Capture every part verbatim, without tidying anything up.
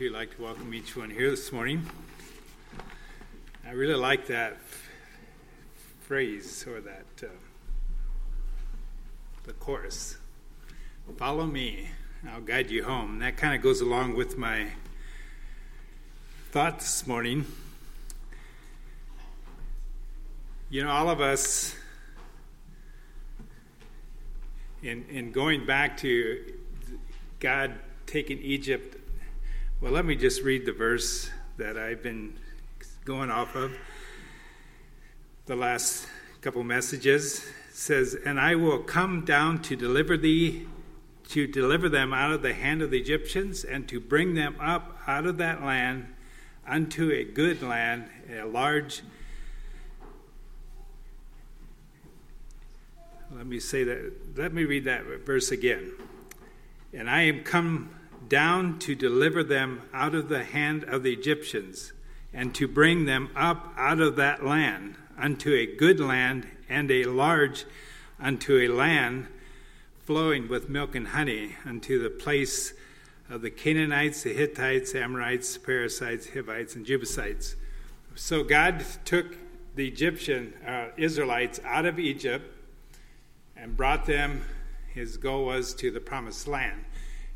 too like to welcome each one here this morning. I really like that phrase or that uh, the chorus, follow me, I'll guide you home. And that kind of goes along with my thought this morning. You know, all of us, in, in going back to God taking Egypt, well, let me just read the verse that I've been going off of the last couple messages. It says, and I will come down to deliver thee, to deliver them out of the hand of the Egyptians, and to bring them up out of that land unto a good land, a large. Let me say that. Let me read that verse again. And I am come down to deliver them out of the hand of the Egyptians, and to bring them up out of that land unto a good land and a large, unto a land flowing with milk and honey, unto the place of the Canaanites, the Hittites, Amorites, Perizzites, Hivites, and Jebusites. So God took the Egyptian uh, Israelites out of Egypt and brought them. His goal was to the promised land.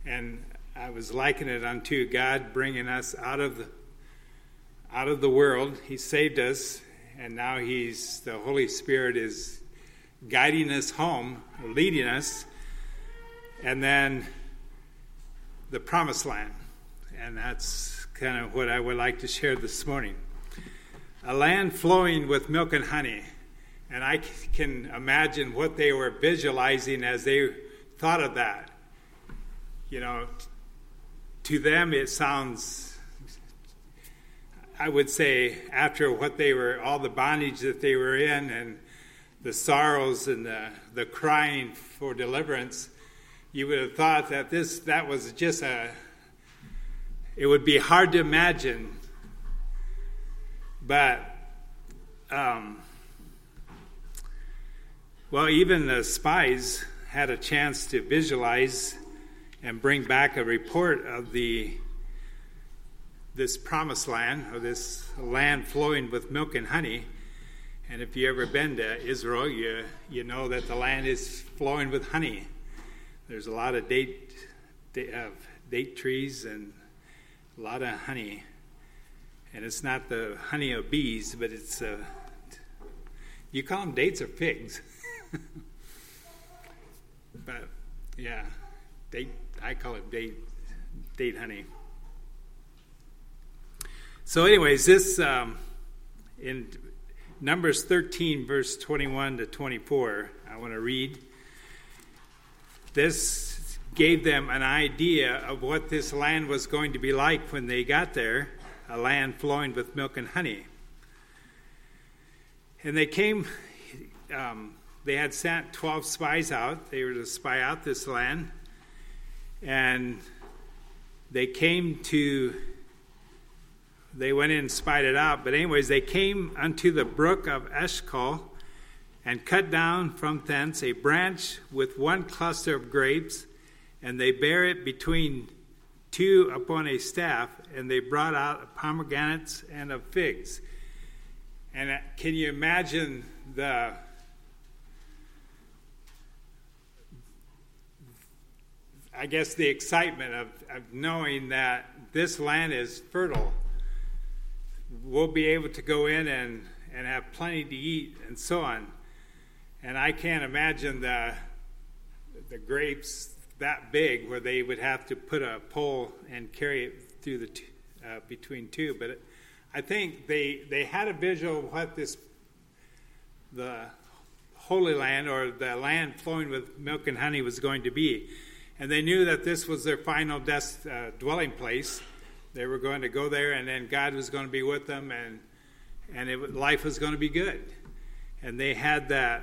And I was likening it unto God bringing us out of the, out of the world. He saved us, and now he's the Holy Spirit is guiding us home, leading us, and then the promised land. And that's kind of what I would like to share this morning. A land flowing with milk and honey. And I can imagine what they were visualizing as they thought of that. You know, to them it sounds, I would say, after what they were, all the bondage that they were in and the sorrows and the, the crying for deliverance, you would have thought that this, that was just a, it would be hard to imagine. But, um, Well, even the spies had a chance to visualize and bring back a report of the this promised land, or this land flowing with milk and honey. And if you've ever been to Israel, you you know that the land is flowing with honey. There's a lot of date of date trees and a lot of honey. And it's not the honey of bees, but it's uh, you call them dates or figs. But yeah, date, I call it date, date honey. So, anyways, this um, in Numbers thirteen, verse twenty-one to twenty-four. I want to read. This gave them an idea of what this land was going to be like when they got there, a land flowing with milk and honey. And they came. Um, They had sent twelve spies out. They were to spy out this land. And they came to, they went in and spied it out. But anyways, they came unto the brook of Eshcol and cut down from thence a branch with one cluster of grapes. And they bare it between two upon a staff. And they brought out of pomegranates and of figs. And can you imagine the... I guess the excitement of, of knowing that this land is fertile. We'll be able to go in and, and have plenty to eat and so on. And I can't imagine the the grapes that big where they would have to put a pole and carry it through the t- uh, between two. But it, I think they they had a visual of what this the Holy Land or the land flowing with milk and honey was going to be. And they knew that this was their final des- uh, dwelling place. They were going to go there, and then God was going to be with them, and and it, life was going to be good. And they had that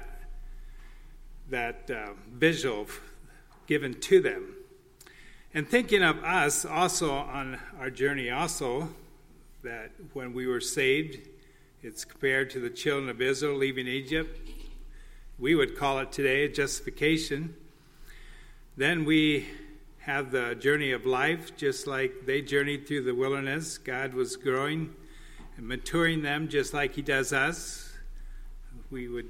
that uh, visual given to them. And thinking of us also on our journey also, that when we were saved, it's compared to the children of Israel leaving Egypt. We would call it today justification. Then we have the journey of life, just like they journeyed through the wilderness. God was growing and maturing them just like he does us. We would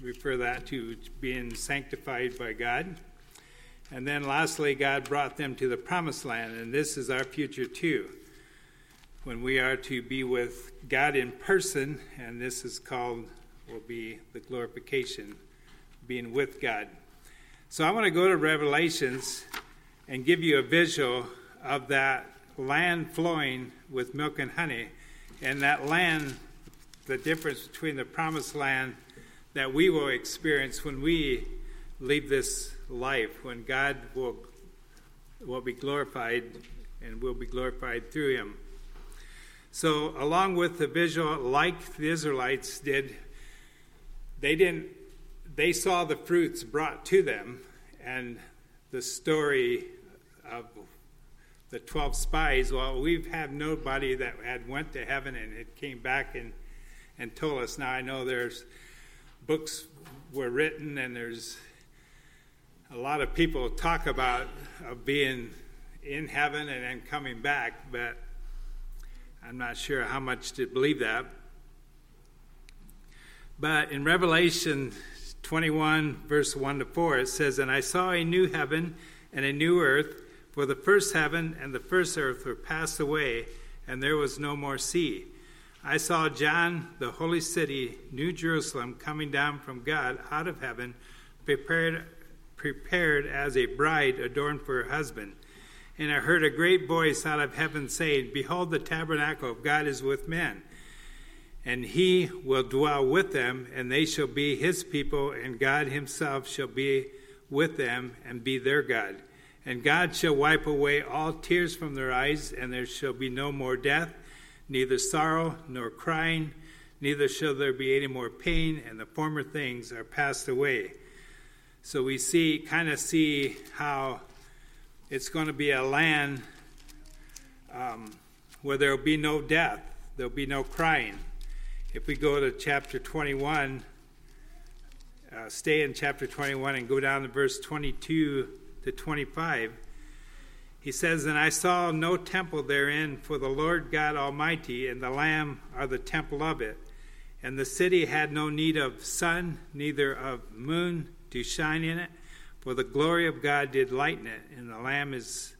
refer that to being sanctified by God. And then lastly, God brought them to the promised land, and this is our future too, when we are to be with God in person, and this is called, will be the glorification, being with God. So I want to go to Revelations and give you a visual of that land flowing with milk and honey, and that land, the difference between the promised land that we will experience when we leave this life, when God will, will be glorified and will be glorified through him. So along with the visual, like the Israelites did, they didn't, they saw the fruits brought to them, and the story of the twelve spies. Well, we've had nobody that had went to heaven and it came back and, and told us. Now I know there's books were written and there's a lot of people talk about of being in heaven and then coming back, but I'm not sure how much to believe that. But in Revelation twenty-one, verse one to four, it says, "And I saw a new heaven and a new earth, for the first heaven and the first earth were passed away, and there was no more sea. I saw John, the holy city, New Jerusalem, coming down from God out of heaven, prepared, prepared as a bride adorned for her husband. And I heard a great voice out of heaven saying, Behold, the tabernacle of God is with men, and he will dwell with them, and they shall be his people, and God himself shall be with them and be their God. And God shall wipe away all tears from their eyes, and there shall be no more death, neither sorrow nor crying, neither shall there be any more pain, and the former things are passed away." So we see, kind of see how it's going to be a land um, where there will be no death, there will be no crying. If we go to chapter twenty-one, uh, stay in chapter twenty-one and go down to verse twenty-two to twenty-five, he says, "And I saw no temple therein, for the Lord God Almighty and the Lamb are the temple of it. And the city had no need of sun, neither of moon to shine in it, for the glory of God did lighten it, and the Lamb is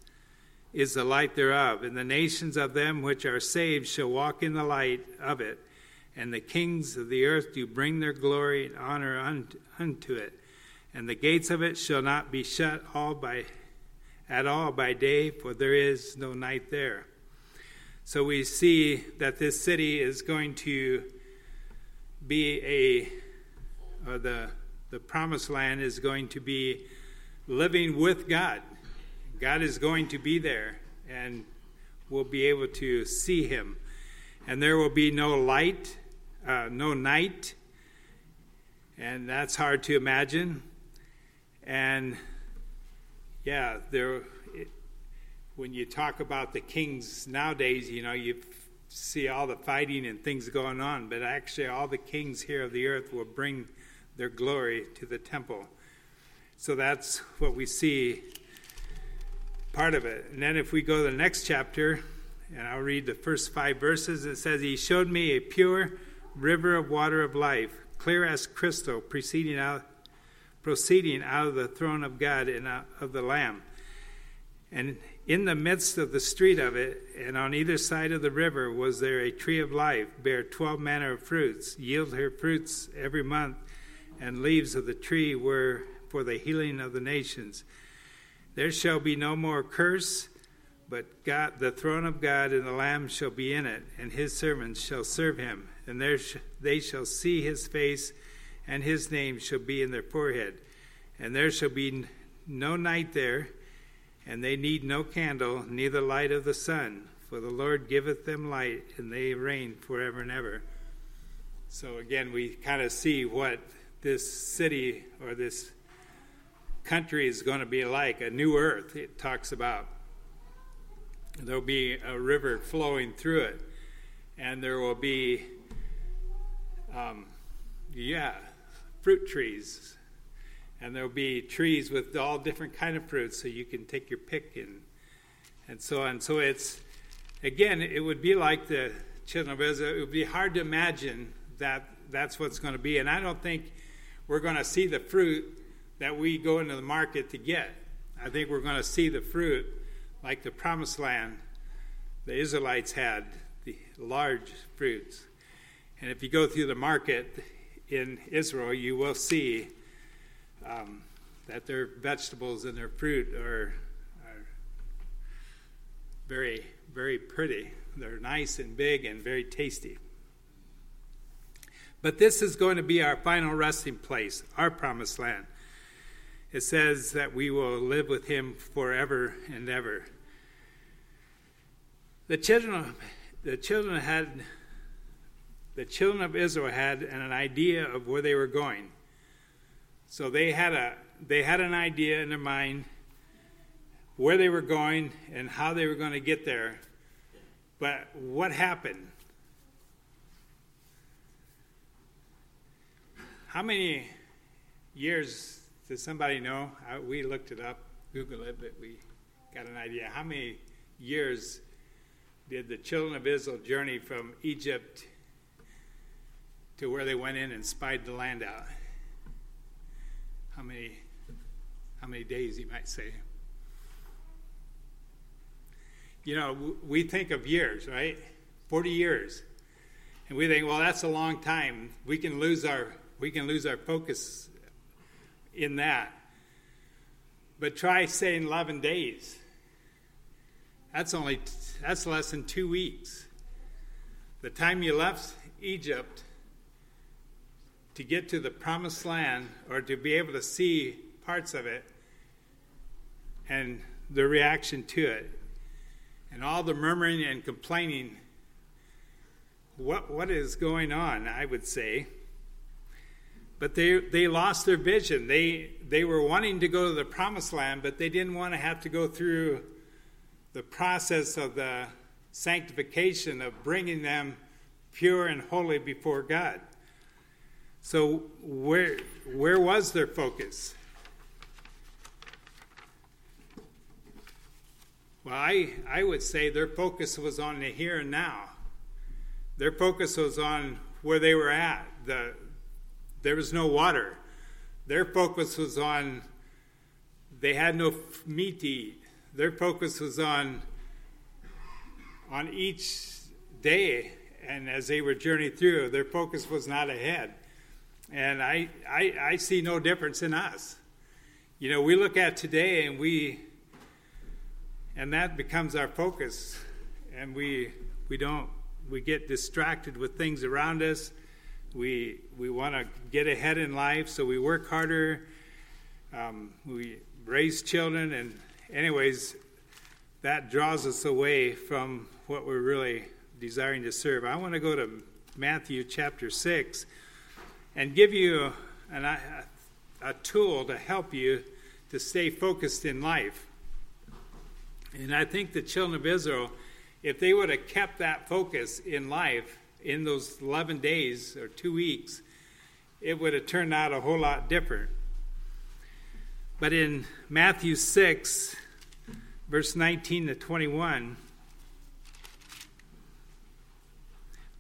is the light thereof. And the nations of them which are saved shall walk in the light of it, and the kings of the earth do bring their glory and honor unto it. And the gates of it shall not be shut all by, at all by day, for there is no night there." So we see that this city is going to be a, or the, the promised land is going to be living with God. God is going to be there, and we'll be able to see him. And there will be no light, uh, no night, and that's hard to imagine. And yeah, there. It, when you talk about the kings nowadays, you know, you see all the fighting and things going on, but actually all the kings here of the earth will bring their glory to the temple. So that's what we see, part of it. And then if we go to the next chapter, and I'll read the first five verses. It says, "He showed me a pure river of water of life, clear as crystal, proceeding out, proceeding out of the throne of God and out of the Lamb. And in the midst of the street of it, and on either side of the river, was there a tree of life, bare twelve manner of fruits, yield her fruits every month, and leaves of the tree were for the healing of the nations. There shall be no more curse, but God, the throne of God and the Lamb shall be in it, and his servants shall serve him. And there sh- they shall see his face, and his name shall be in their forehead. And there shall be n- no night there, and they need no candle, neither light of the sun. For the Lord giveth them light, and they reign forever and ever." So again, we kind of see what this city or this country is going to be like, a new earth it talks about. There'll be a river flowing through it, and there will be, um, yeah, fruit trees, And there'll be trees with all different kind of fruits, so you can take your pick and and so on. So it's, again, it would be like the children of Israel. It would be hard to imagine that that's what's going to be. And I don't think we're going to see the fruit that we go into the market to get. I think we're going to see the fruit like the promised land. The Israelites had the large fruits. And if you go through the market in Israel, you will see um, that their vegetables and their fruit are, are very, very pretty. They're nice and big and very tasty. But this is going to be our final resting place, our promised land. It says that we will live with him forever and ever. The children, the children had, the children of Israel had an idea of where they were going. So they had a, they had an idea in their mind where they were going and how they were going to get there. But what happened? How many years does somebody know? I, we looked it up, Google it, but we got an idea. How many years did the children of Israel journey from Egypt to where they went in and spied the land out? How many, how many days, you might say? You know, w- we think of years, right? forty years. And we think, well, that's a long time. We can lose our, we can lose our focus in that. But try saying eleven days. That's only, that's less than two weeks. The time you left Egypt to get to the promised land, or to be able to see parts of it, and the reaction to it, and all the murmuring and complaining. What what is going on? I would say. But they they lost their vision. They they were wanting to go to the promised land, but they didn't want to have to go through the process of the sanctification of bringing them pure and holy before God. So where where was their focus? Well, I, I would say their focus was on the here and now. Their focus was on where they were at. The There was no water. Their focus was on, they had no meat to eat. Their focus was on, on each day, and as they were journeying through, their focus was not ahead. And I, I, I see no difference in us. You know, we look at today, and we, and that becomes our focus, and we, we don't, we get distracted with things around us. We we want to get ahead in life, so we work harder. Um, we raise children, and anyways, that draws us away from what we're really desiring to serve. I want to go to Matthew chapter six and give you an, a, a tool to help you to stay focused in life. And I think the children of Israel, if they would have kept that focus in life, in those eleven days or two weeks, it would have turned out a whole lot different. But in Matthew six, verse nineteen to twenty-one,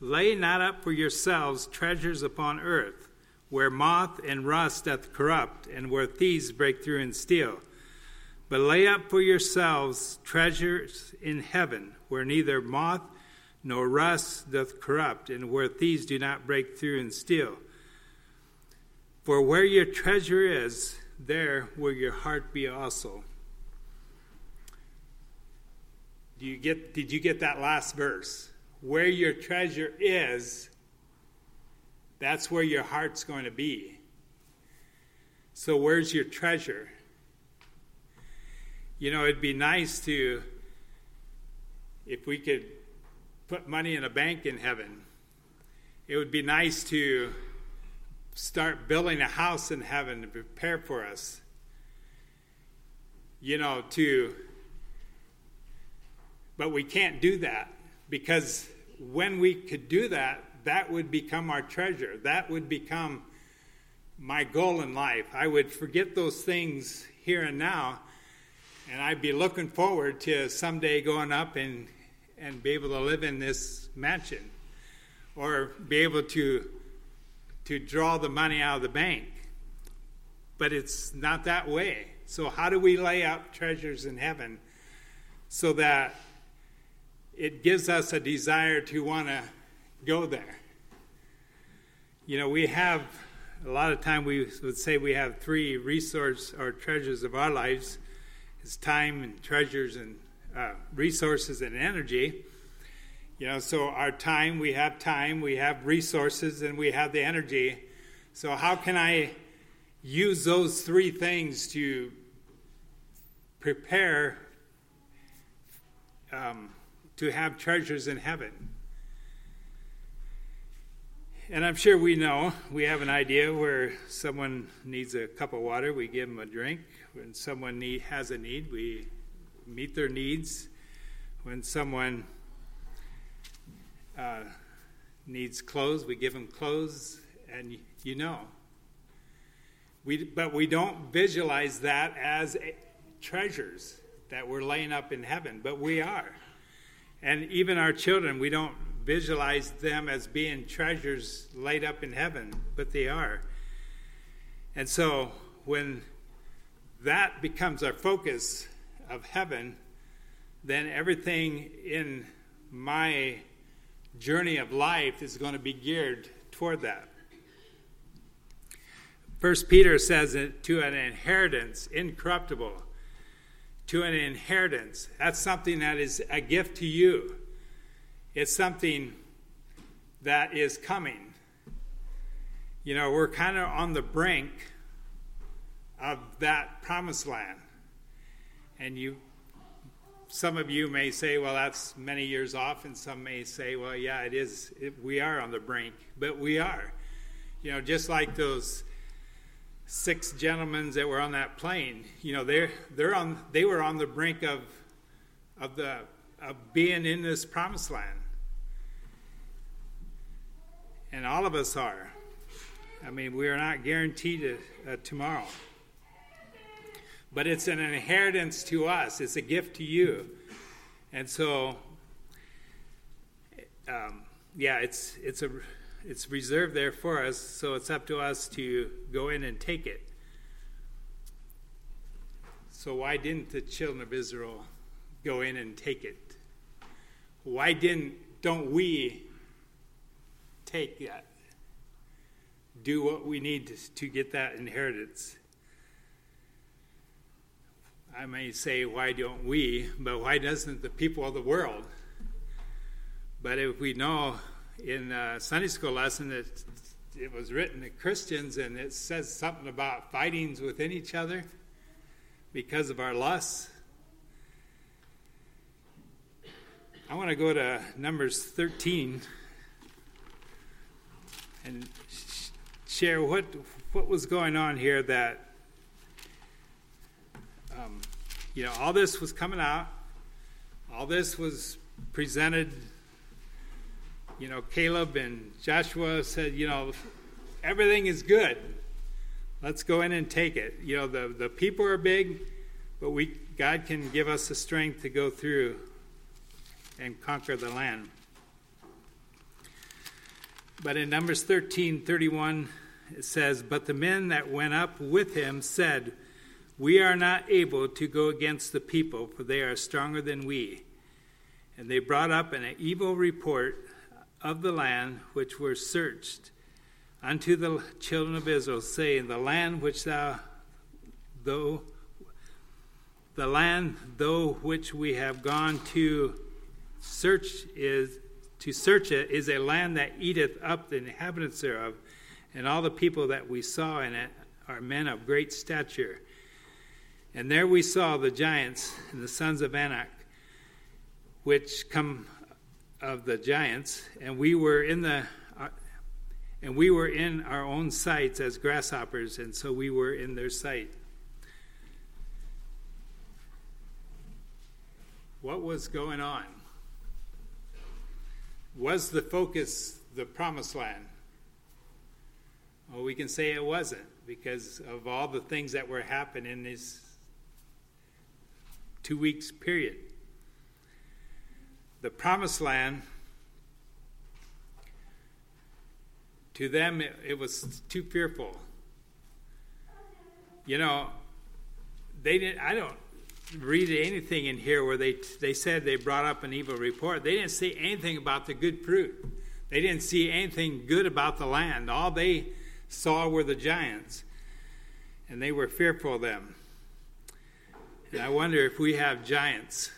lay not up for yourselves treasures upon earth, where moth and rust doth corrupt, and where thieves break through and steal. But lay up for yourselves treasures in heaven, where neither moth nor rust doth corrupt, and where thieves do not break through and steal. For where your treasure is, there will your heart be also. Do you get? Did you get that last verse? Where your treasure is, that's where your heart's going to be. So where's your treasure? You know, it'd be nice to, if we could put money in a bank in heaven. It would be nice to start building a house in heaven to prepare for us. You know, to, but we can't do that, because when we could do that, that would become our treasure. That would become my goal in life. I would forget those things here and now, and I'd be looking forward to someday going up and, and be able to live in this mansion or be able to to draw the money out of the bank. But it's not that way. So how do we lay out treasures in heaven so that it gives us a desire to want to go there? You know, we have, a lot of time we would say we have three resources or treasures of our lives. It's time and treasures and uh, resources and energy. You know, so our time, we have time, we have resources, and we have the energy. So how can I use those three things to prepare um, to have treasures in heaven? And I'm sure we know, we have an idea where someone needs a cup of water, we give them a drink. When someone need, has a need, we meet their needs. When someone uh, needs clothes, we give them clothes, and you know. We, but we don't visualize that as a, treasures that we're laying up in heaven, but we are. And even our children, we don't visualize them as being treasures laid up in heaven, but they are. And so when that becomes our focus of heaven, then everything in my journey of life is going to be geared toward that. First Peter says it, to an inheritance incorruptible, to an inheritance. That's something that is a gift to you. It's something that is coming. You know, we're kind of on the brink of that promised land. And you, some of you may say, well, that's many years off. And some may say, well, yeah, it is. It, we are on the brink. But we are. You know, just like those six gentlemen that were on that plane. You know, they're, they're on, they were on the brink of of the of being in this promised land. And all of us are. I mean, we are not guaranteed a, a tomorrow. But it's an inheritance to us. It's a gift to you. And so, um, yeah, it's it's a it's reserved there for us. So it's up to us to go in and take it. So why didn't the children of Israel go in and take it? Why didn't don't we take that? Do what we need to, to get that inheritance. I may say, why don't we? But why doesn't the people of the world? But if we know in a Sunday school lesson that it, it was written to Christians, and it says something about fightings within each other because of our lusts. I want to go to Numbers thirteen and sh- share what what was going on here that, um, you know, all this was coming out. All this was presented. You know, Caleb and Joshua said, you know, everything is good. Let's go in and take it. You know, the, the people are big, but we God can give us the strength to go through and conquer the land. But in Numbers thirteen thirty-one, it says, "But the men that went up with him said, we are not able to go against the people, for they are stronger than we. And they brought up an evil report of the land which were searched unto the children of Israel, saying, the land which thou, though, the land though which we have gone to Search is to search it is a land that eateth up the inhabitants thereof, and all the people that we saw in it are men of great stature. And there we saw the giants and the sons of Anak, which come of the giants, and we were in the uh, and we were in our own sights as grasshoppers, and so we were in their sight." What was going on? Was the focus the promised land? Well, we can say it wasn't, because of all the things that were happening in this two weeks period. The promised land, to them, it, it was too fearful. You know, they didn't, I don't read anything in here where they they said they brought up an evil report. They didn't say anything about the good fruit. They didn't see anything good about the land. All they saw were the giants, and they were fearful of them. And I wonder if we have giants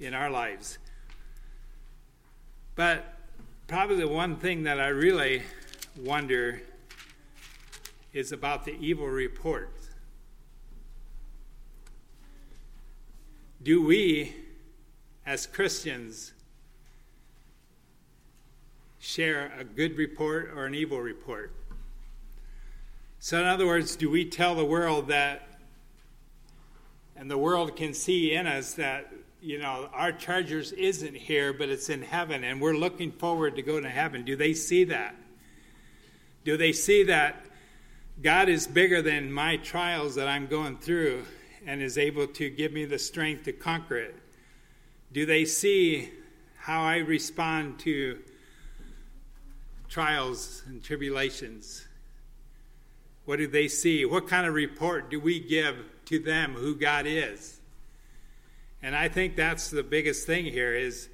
in our lives. But probably the one thing that I really wonder is about the evil report. Do we, as Christians, share a good report or an evil report? So in other words, do we tell the world that, and the world can see in us that, you know, our treasures isn't here, but it's in heaven, and we're looking forward to going to heaven. Do they see that? Do they see that God is bigger than my trials that I'm going through and is able to give me the strength to conquer it? Do they see how I respond to trials and tribulations? What do they see? What kind of report do we give to them who God is? And I think that's the biggest thing here is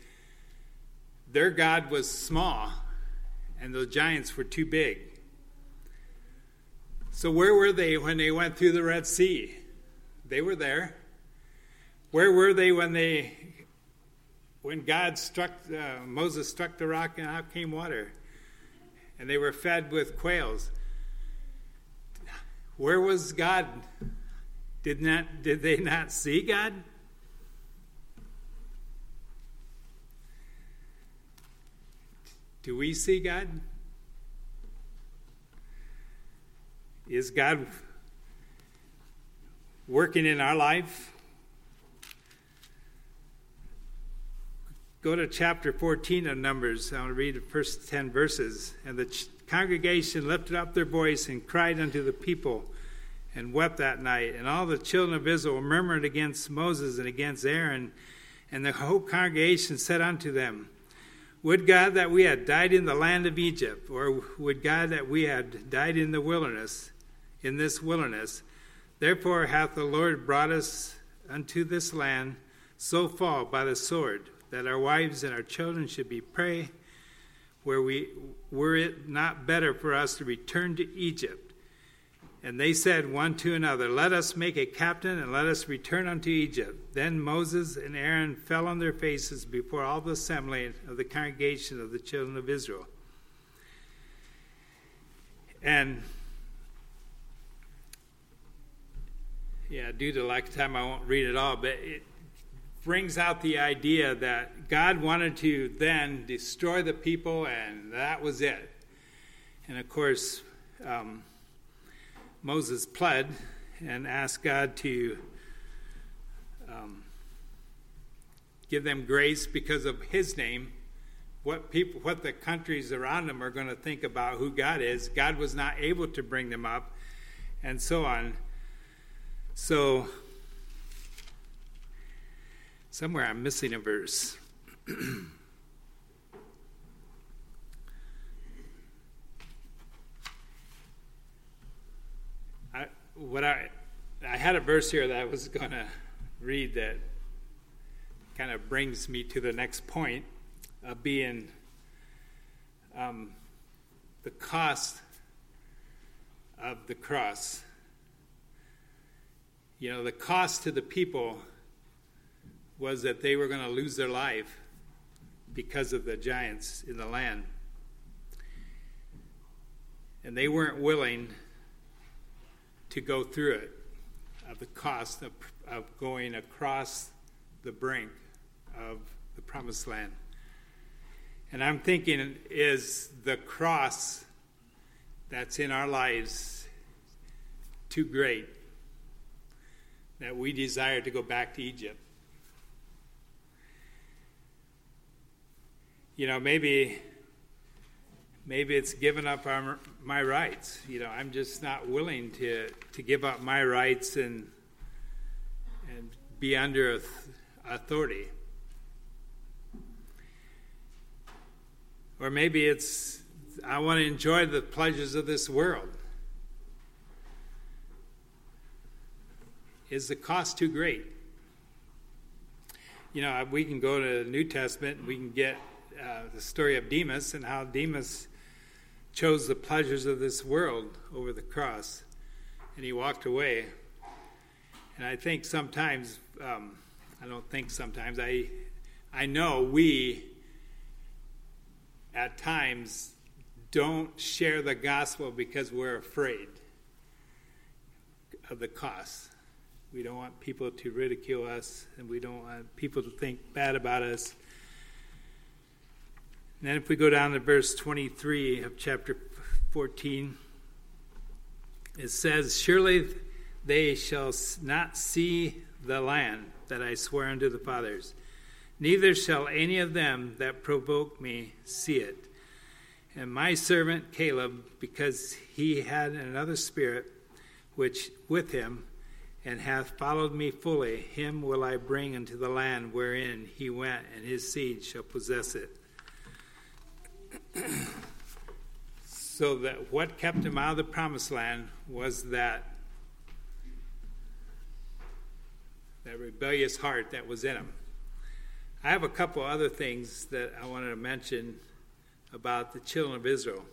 their God was small and the giants were too big. So where were they when they went through the Red Sea? They were there. Where were they when they, when God struck, uh, Moses struck the rock and out came water, and they were fed with quails? Where was God? Did not, did they not see God? Do we see God? Is God working in our life? Go to chapter fourteen of Numbers. I'll read the first ten verses. And the ch- congregation lifted up their voice and cried unto the people and wept that night. And all the children of Israel murmured against Moses and against Aaron. And the whole congregation said unto them, "Would God that we had died in the land of Egypt, or would God that we had died in the wilderness, in this wilderness. Therefore hath the Lord brought us unto this land so far by the sword, that our wives and our children should be prey, where we were it not better for us to return to Egypt." And they said one to another, "Let us make a captain, and let us return unto Egypt." Then Moses and Aaron fell on their faces before all the assembly of the congregation of the children of Israel. And Yeah, due to lack of time, I won't read it all, but it brings out the idea that God wanted to then destroy the people, and that was it. And of course, um, Moses pled and asked God to um, give them grace because of his name. What people, what the countries around them are going to think about who God is. God was not able to bring them up, and so on. So, somewhere I'm missing a verse. I, what I, I had a verse here that I was going to read that kind of brings me to the next point of being um, the cost of the cross. You know, the cost to the people was that they were going to lose their life because of the giants in the land. And they weren't willing to go through it, of the cost of, of going across the brink of the promised land. And I'm thinking, is the cross that's in our lives too great that we desire to go back to Egypt? You know, maybe maybe it's giving up our, my rights. You know, I'm just not willing to, to give up my rights and and be under authority. Or maybe it's, I want to enjoy the pleasures of this world. Is the cost too great? You know, we can go to the New Testament and we can get uh, the story of Demas and how Demas chose the pleasures of this world over the cross, and he walked away. And I think sometimes, um, I don't think sometimes, I, I know we at times don't share the gospel because we're afraid of the cost. We don't want people to ridicule us, and we don't want people to think bad about us. And then if we go down to verse twenty-three of chapter fourteen, it says, "Surely they shall not see the land that I swore unto the fathers, neither shall any of them that provoke me see it. And my servant Caleb, because he had another spirit which with him, and hath followed me fully, him will I bring into the land wherein he went, and his seed shall possess it." So that what kept him out of the promised land was that that rebellious heart that was in him. I have a couple other things that I wanted to mention about the children of Israel.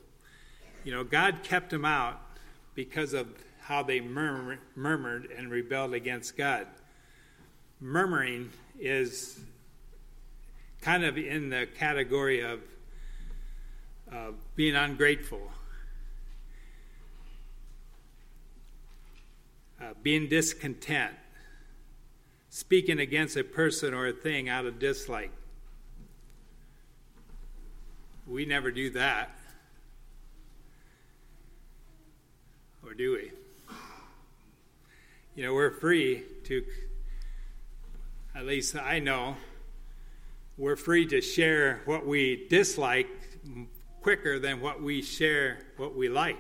You know, God kept them out because of how they murmur, murmured and rebelled against God. Murmuring is kind of in the category of uh, being ungrateful, uh, being discontent, speaking against a person or a thing out of dislike. We never do that, or do we? You know, we're free to, at least I know, we're free to share what we dislike quicker than what we share what we like.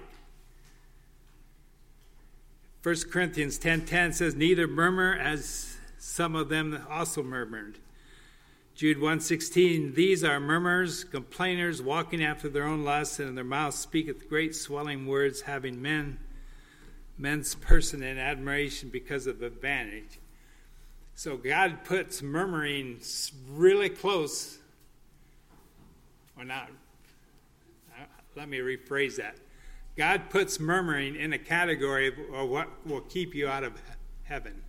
First Corinthians ten ten says, "Neither murmur as some of them also murmured." Jude one sixteen, "These are murmurers, complainers, walking after their own lusts, and in their mouth speaketh great swelling words, having men men's person in admiration because of advantage." So God puts murmuring really close, or not, let me rephrase that. God puts murmuring in a category of what will keep you out of heaven,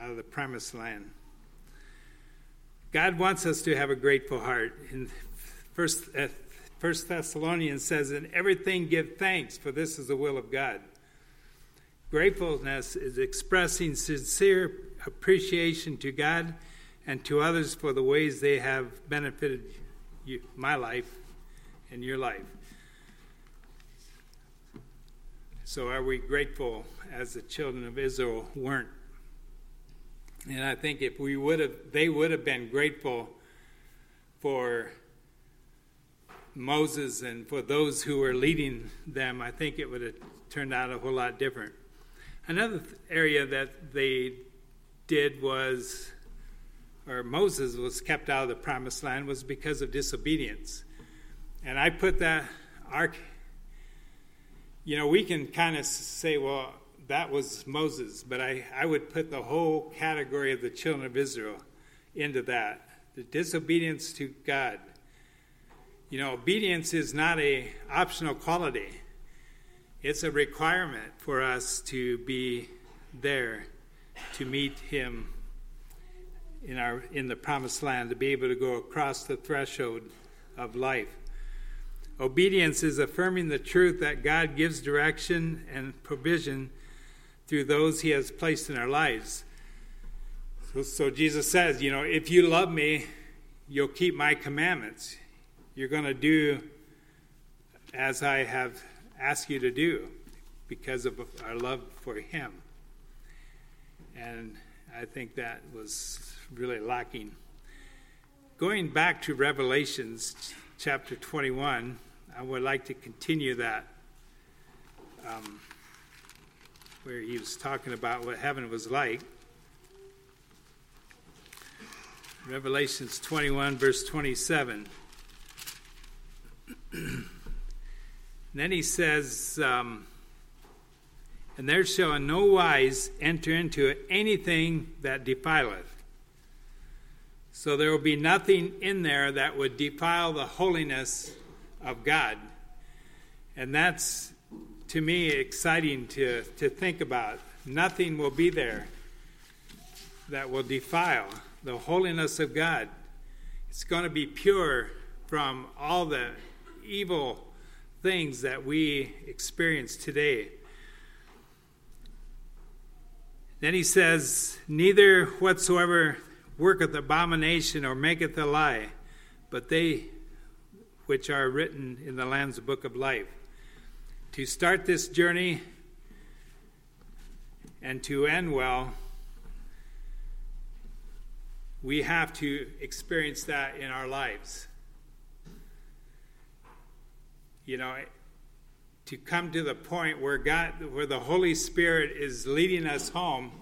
out of the promised land. God wants us to have a grateful heart. In First, uh, First Thessalonians says, "In everything give thanks, for this is the will of God." Gratefulness is expressing sincere appreciation to God and to others for the ways they have benefited you, my life and your life. So are we grateful as the children of Israel weren't? And I think if we would have, they would have been grateful for Moses and for those who were leading them, I think it would have turned out a whole lot different. Another area that they did was, or Moses was kept out of the promised land, was because of disobedience. And I put that arc, you know, we can kind of say, well, that was Moses, but I, I would put the whole category of the children of Israel into that. The disobedience to God. You know, obedience is not an optional quality. It's a requirement for us to be there, to meet him in our in the promised land, to be able to go across the threshold of life. Obedience is affirming the truth that God gives direction and provision through those he has placed in our lives. So, so Jesus says, you know, if you love me, you'll keep my commandments. You're going to do as I have ask you to do because of our love for him. And I think that was really lacking. Going back to Revelations chapter twenty-one, I would like to continue that, um, where he was talking about what heaven was like. Revelations twenty-one, verse twenty-seven. Then he says, um, and there shall in no wise enter into it anything that defileth. So there will be nothing in there that would defile the holiness of God. And that's, to me, exciting to, to think about. Nothing will be there that will defile the holiness of God. It's going to be pure from all the evil things that we experience today. Then he says, neither whatsoever worketh abomination or maketh a lie, but they which are written in the Lamb's book of life. To start this journey and to end well, we have to experience that in our lives. You know, to come to the point where God, where the Holy Spirit is leading us home,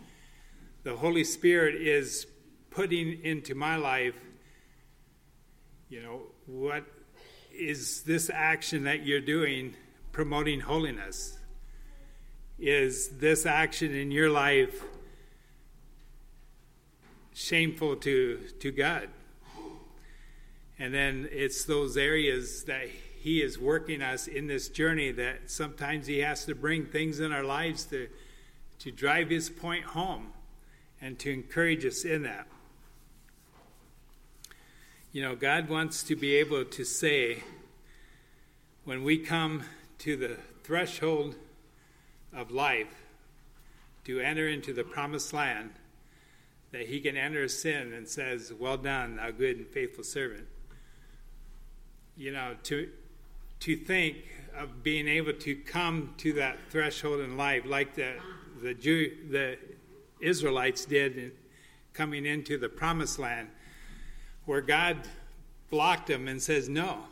the Holy Spirit is putting into my life, you know, what is this action that you're doing promoting holiness? Is this action in your life shameful to, to God? And then it's those areas that He is working us in this journey that sometimes He has to bring things in our lives to, to drive His point home and to encourage us in that. You know, God wants to be able to say, when we come to the threshold of life to enter into the promised land, that He can enter sin and says, well done, thou good and faithful servant. You know, to to think of being able to come to that threshold in life, like the the Jew, the Israelites did in coming into the promised land, where God blocked them and says, no,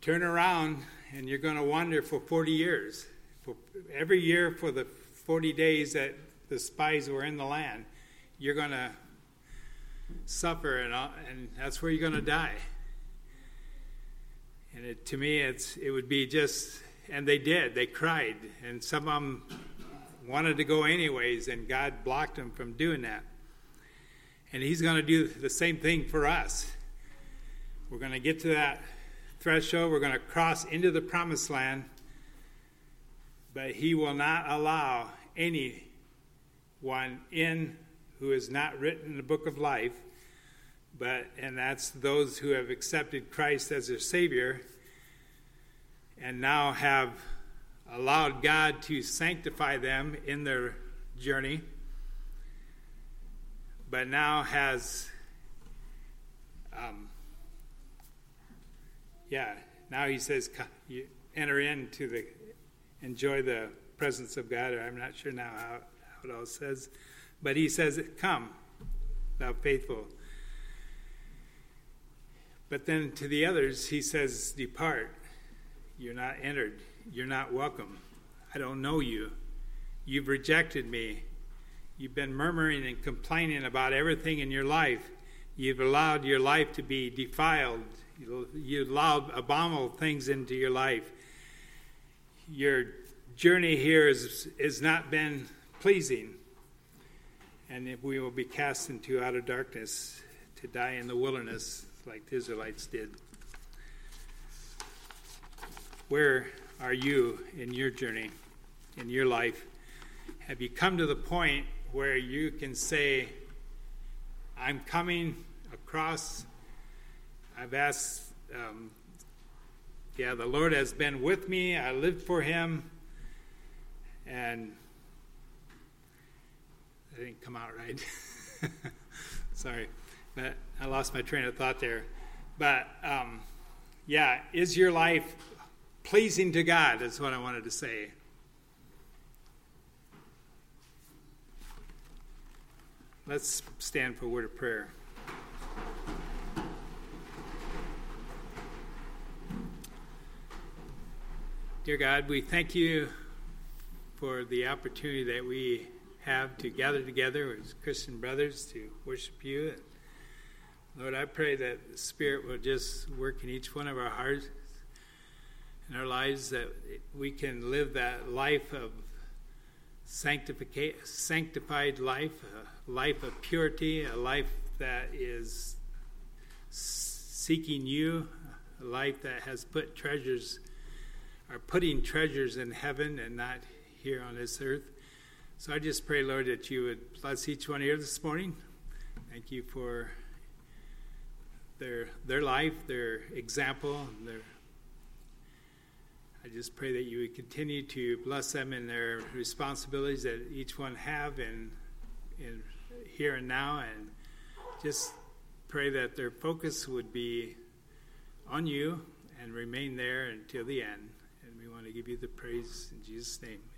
turn around and you're going to wander for forty years. For every year for the forty days that the spies were in the land, you're going to suffer, and, and that's where you're going to die. And it, to me, it's it would be just, and they did. They cried, and some of them wanted to go anyways, and God blocked them from doing that. And He's going to do the same thing for us. We're going to get to that threshold. We're going to cross into the promised land, but He will not allow anyone in who is not written in the book of life. But, and that's those who have accepted Christ as their Savior and now have allowed God to sanctify them in their journey, but now has, um, yeah, now He says, you enter into the, enjoy the presence of God, or I'm not sure now how, how it all says, but He says, come, thou faithful. But then to the others, He says, depart. You're not entered. You're not welcome. I don't know you. You've rejected me. You've been murmuring and complaining about everything in your life. You've allowed your life to be defiled. You've allowed abominable things into your life. Your journey here is, is not been pleasing. And we will be cast into outer darkness to die in the wilderness, like the Israelites did. Where are you in your journey, in your life? Have you come to the point where you can say, I'm coming across? I've asked, um, yeah, the Lord has been with me. I lived for Him. And that didn't come out right. Sorry. But I lost my train of thought there. But, um, yeah, is your life pleasing to God? That's what I wanted to say. Let's stand for a word of prayer. Dear God, we thank you for the opportunity that we have to gather together as Christian brothers to worship you. And Lord, I pray that the Spirit will just work in each one of our hearts and our lives, that we can live that life of sanctifica- sanctified life, a life of purity, a life that is seeking you, a life that has put treasures, are putting treasures in heaven and not here on this earth. So I just pray, Lord, that you would bless each one here this morning. Thank you for their their life, their example. Their, I just pray that you would continue to bless them in their responsibilities that each one have in, in here and now, and just pray that their focus would be on you and remain there until the end. And we want to give you the praise in Jesus' name.